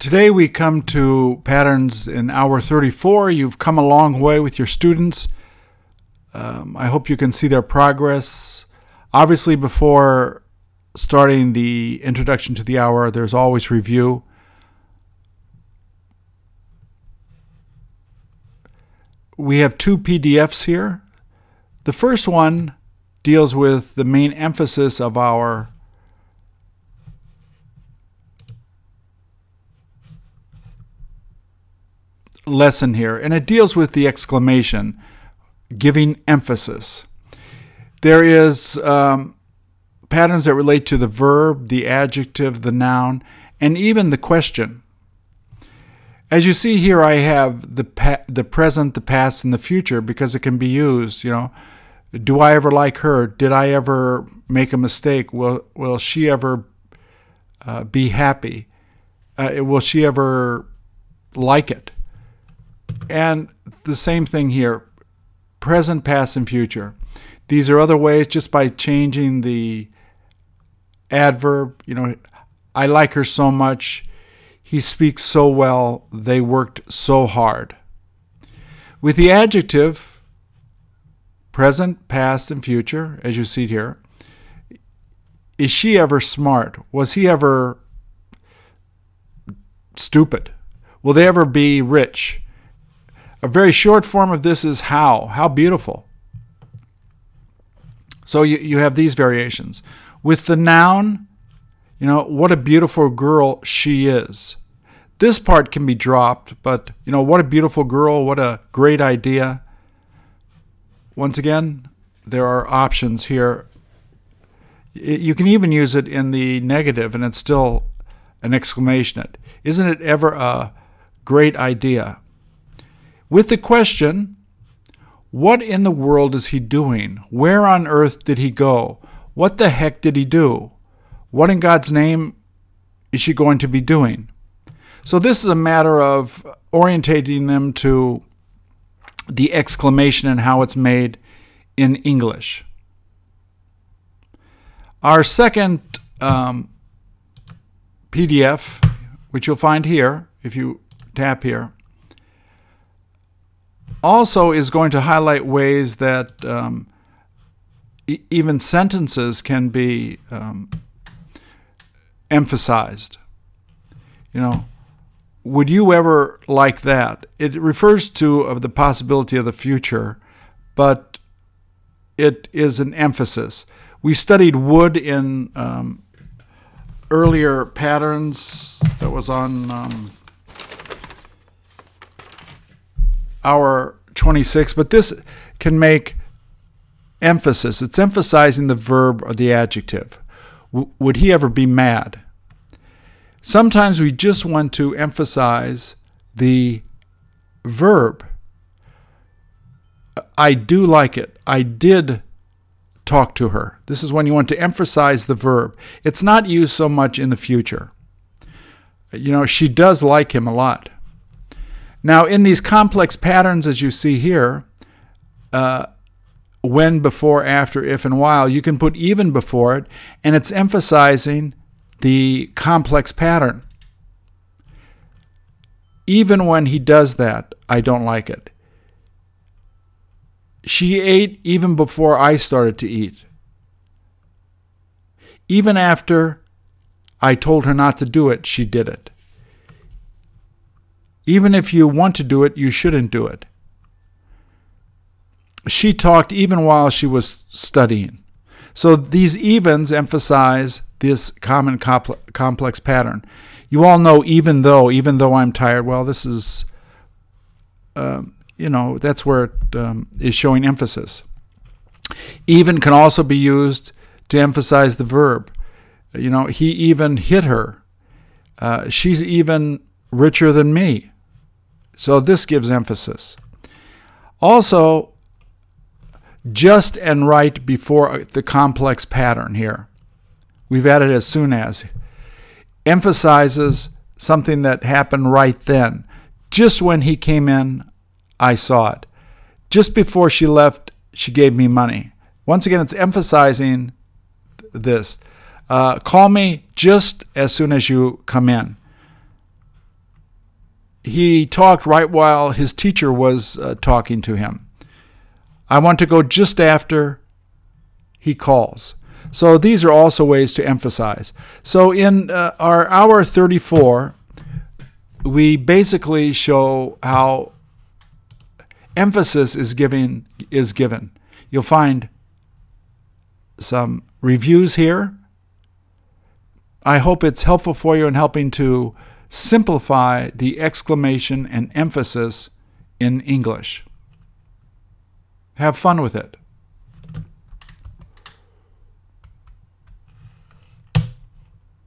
Today we come to patterns in hour 34. You've come a long way with your students. I hope you can see their progress. Obviously, before starting the introduction to the hour, there's always review. We have two PDFs here. The first one deals with the main emphasis of our lesson here, and it deals with the exclamation, giving emphasis. There is patterns that relate to the verb, the adjective, the noun, and even the question. As you see here, I have the present, the past, and the future because it can be used. You know, do I ever like her? Did I ever make a mistake? Will she ever be happy? Will she ever like it? And the same thing here, present, past, and future. These are other ways just by changing the adverb. You know, I like her so much. He speaks so well. They worked so hard. With the adjective, present, past, and future, as you see here, is she ever smart? Was he ever stupid? Will they ever be rich? A very short form of this is how. How beautiful. So you have these variations. With the noun, you know, what a beautiful girl she is. This part can be dropped, but, you know, what a beautiful girl, what a great idea. Once again, there are options here. You can even use it in the negative, and it's still an exclamation. Isn't it ever a great idea? With the question, what in the world is he doing? Where on earth did he go? What the heck did he do? What in God's name is she going to be doing? So this is a matter of orientating them to the exclamation and how it's made in English. Our second PDF, which you'll find here, if you tap here, also is going to highlight ways that even sentences can be emphasized. You know, would you ever like that? It refers to the possibility of the future, but it is an emphasis. We studied would in earlier patterns. That was on hour 26, but this can make emphasis. It's emphasizing the verb or the adjective. Would he ever be mad? Sometimes we just want to emphasize the verb. I do like it. I did talk to her. This is when you want to emphasize the verb. It's not used so much in the future. You know, she does like him a lot. Now, in these complex patterns, as you see here, when, before, after, if, and while, you can put even before it, and it's emphasizing the complex pattern. Even when he does that, I don't like it. She ate even before I started to eat. Even after I told her not to do it, she did it. Even if you want to do it, you shouldn't do it. She talked even while she was studying. So these evens emphasize this common complex pattern. You all know even though I'm tired. Well, this is, that's where it is showing emphasis. Even can also be used to emphasize the verb. You know, he even hit her. She's even richer than me. So this gives emphasis. Also, just and right before the complex pattern here. We've added as soon as. Emphasizes something that happened right then. Just when he came in, I saw it. Just before she left, she gave me money. Once again, it's emphasizing this. Call me just as soon as you come in. he talked right while his teacher was talking to him. I want to go just after he calls. So these are also ways to emphasize. So in our hour 34, we basically show how emphasis is given. You'll find some reviews here. I hope it's helpful for you in helping to simplify the exclamation and emphasis in English. Have fun with it.